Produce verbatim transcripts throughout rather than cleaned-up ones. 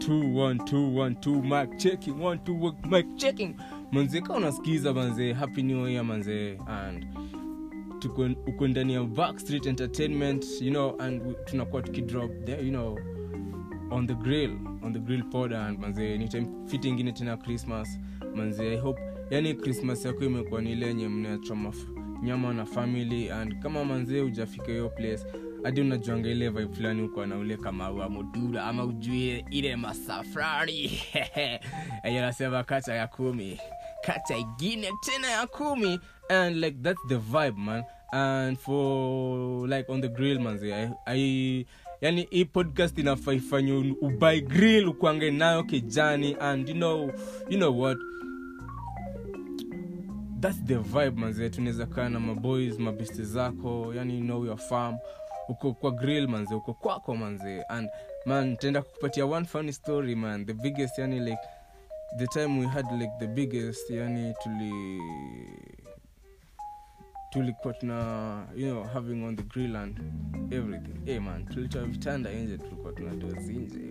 two, one, two, one, two, mic checking, one, two, mic checking. Manze, ka unasikiza manze, happy new year manze, and tuko ndani ya Backstreet Entertainment, you know, and tunakuwa tukidrop there, you know, on the grill, on the grill pod, and manze, ni time fitting in tena Christmas, manze, I hope, yani Christmas yako imekuwa ni ile yenye mnachoma nyama na family, and kama manze hujafika hiyo place, hadi unajuanga ile vibe fulani uko na ule kama wa modula ama ujue ile masafari. Ayo nasema kata ya kumi. Kata ingine tena ya kumi. And like that's the vibe man. And for like on the grill man say I, I yani hii podcast inafaifanya ubai grill ukuange nayo kijani, and you know you know what? That's the vibe man say tunaweza kaa na my boys, my besties zako, yani you know your fam. Uko kwa grill manze, uko kwako manze, and man tenda kukupatia one funny story man, the biggest yani like the time we had like the biggest yani tuli tuli caught na you know having on the grill and everything, hey man tulitoa vitanda nje tulikuwa tunatoa nje,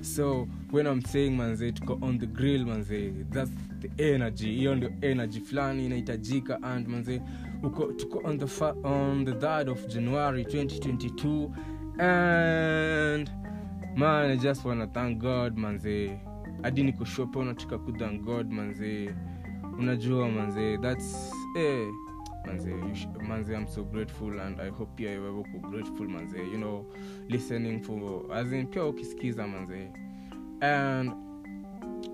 so when I'm saying manze tuko on the grill manze, that's the energy, hiyo ndio energy flani inahitajika, and manze uko tuko on the fa- on the third of January twenty twenty-two, and man I just want to thank God manze, hadi niko shop unataka ku thank God manze, unajua manze that's eh manze, manze I'm so grateful, and I hope you are also grateful manze, you know listening for as in pia ukisikiza manze, and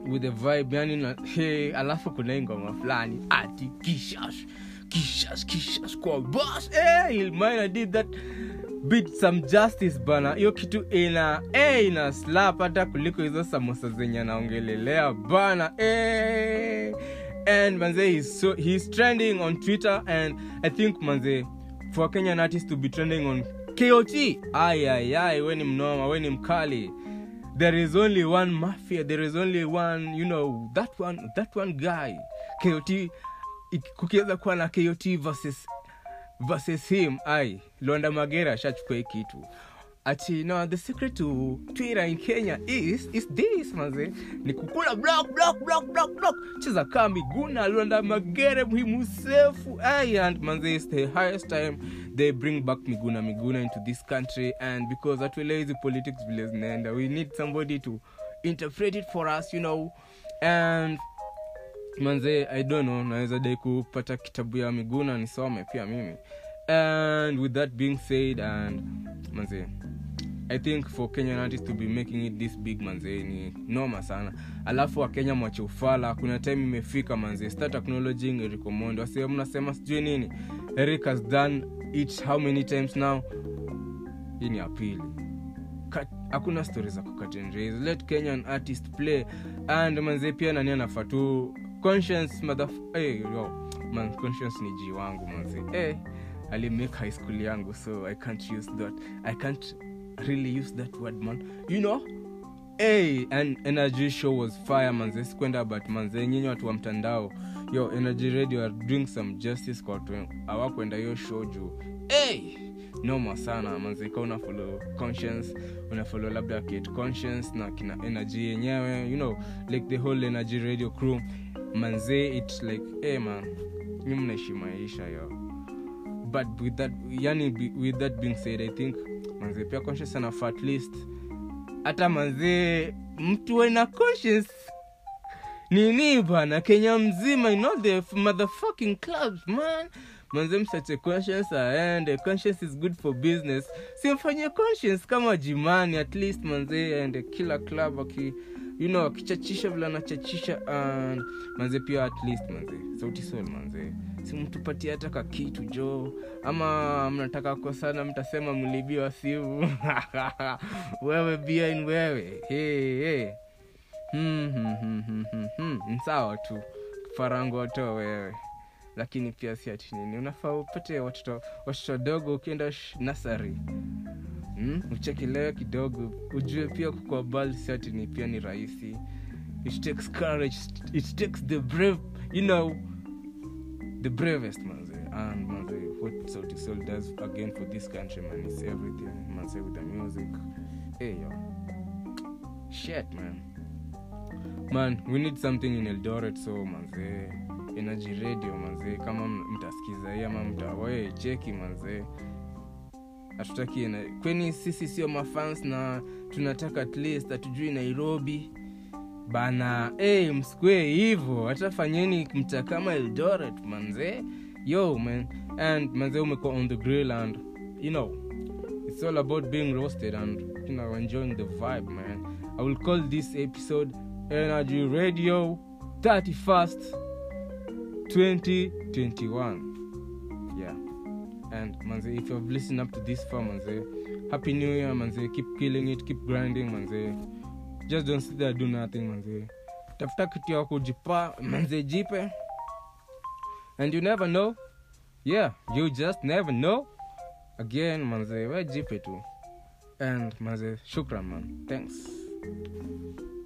with the vibe yani na hey alafu kuna ngoma flani ati kishas kishas kishas kwa boss eh il mine did that beat some justice bana, hiyo kitu ina eh ina slap hata kuliko hizo samosa zenye naongelelea bana eh. And manze is so he's trending on Twitter, and I think manze for a Kenyan artist to be trending on K O T ay ay ay when him normal when him kali, there is only one mafia, there is only one you know that one that one guy K O T kukiweza kuwa na K O T versus versus him ay Lwanda Magera shachukua kitu ati no, the secret to Twitter in Kenya is is this manze ni kukula block block block block block cheza kama Miguna Lwanda Magere muhimu sefu ay, and manze is the highest time they bring back Miguna Miguna into this country, and because that we lazy politics vile zinaenda, we need somebody to interpret it for us you know, and manze I don't know naweza dai kupata kitabu ya Miguna nisome pia mimi. And with that being said, and manze I think for Kenyan artists to be making it this big manze ni noma sana, alafu wa Kenya mwache ufala, kuna time imefika manze start acknowledging Eric Mondo wase mnasema sijui nini, Eric has done it how many times now, hii ni appeal hakuna stories za kukatendraise, let Kenyan artists play, and manze pia nani anafatu Conscience mother eh hey, yo man Conscience ni ji wangu manze eh hey. Ali make high school yangu, so I can't use that. I can't really use that word, man. You know? Hey, and Energy Show was fire, manze. Sikuenda, but manze, nyinyi watu wa mtandao. Yo, Energy Radio are doing some justice kwa watu. Hawakwenda hiyo show juu. Hey! Noma sana, manze. Ka una follow Conscience. Una follow labda Kate Conscience. Na kina Energy yenyewe. You know, like the whole Energy Radio crew. Manze, it's like, hey, man. Ni mnaishi maisha, yo. But with that yani with that being said, I think manze pia Conscience ana fat list hata manze mtu ana Conscience nini bana Kenya mzima, you know the motherfucking clubs man, manze msache Conscience aende, Conscience is good for business, simfanye Conscience kama jimani at least manze aende kila club aki you know akichachisha vile anachachisha, and manze pia at least manze sauti soul manze simtupatie hata ka kitu jo, ama mnataka kukosana mtasema mlibiwa sivu wewe bia in wewe hey hey hmm hmm hmm hmm hmm sawa tu farango watoto wewe, lakini pia si ati nini unafaa upate watoto watoto wadogo ukienda nursery hmm ucheki leo kidogo ujue pia kukua bali si ati ni pia ni rahisi, it takes courage, it takes the brave you know the bravest manze, and manze what Sauti Sol does again for this country man is everything manze with the music hey yo Shit, man. Man, we need something in Eldoret, so manze. Energy Radio, manze. Kama mtasikiza ya mamtawaye, cheki, manze. Atutaki na kweni sisi sio mafans na tunataka at least atujui Nairobi. Bana, eh hey, msikwe hivyo. Atafanyeni mta kama Eldoret, manze. Yo, man. And manze umeko on the grill and you know, it's all about being roasted and you know enjoying the vibe, man. I will call this episode Energy Radio thirty-first, twenty twenty-one. Yeah. And manze, if you've listened up to this far, manze, happy new year, manze. Keep killing it, keep grinding, manze. Just don't sit there, do nothing, manze. Tafuta kitu yako jipa, manze, jipe. And you never know. Yeah, you just never know. Again, manze, where jipe too. And manze, shukran, man. Thanks.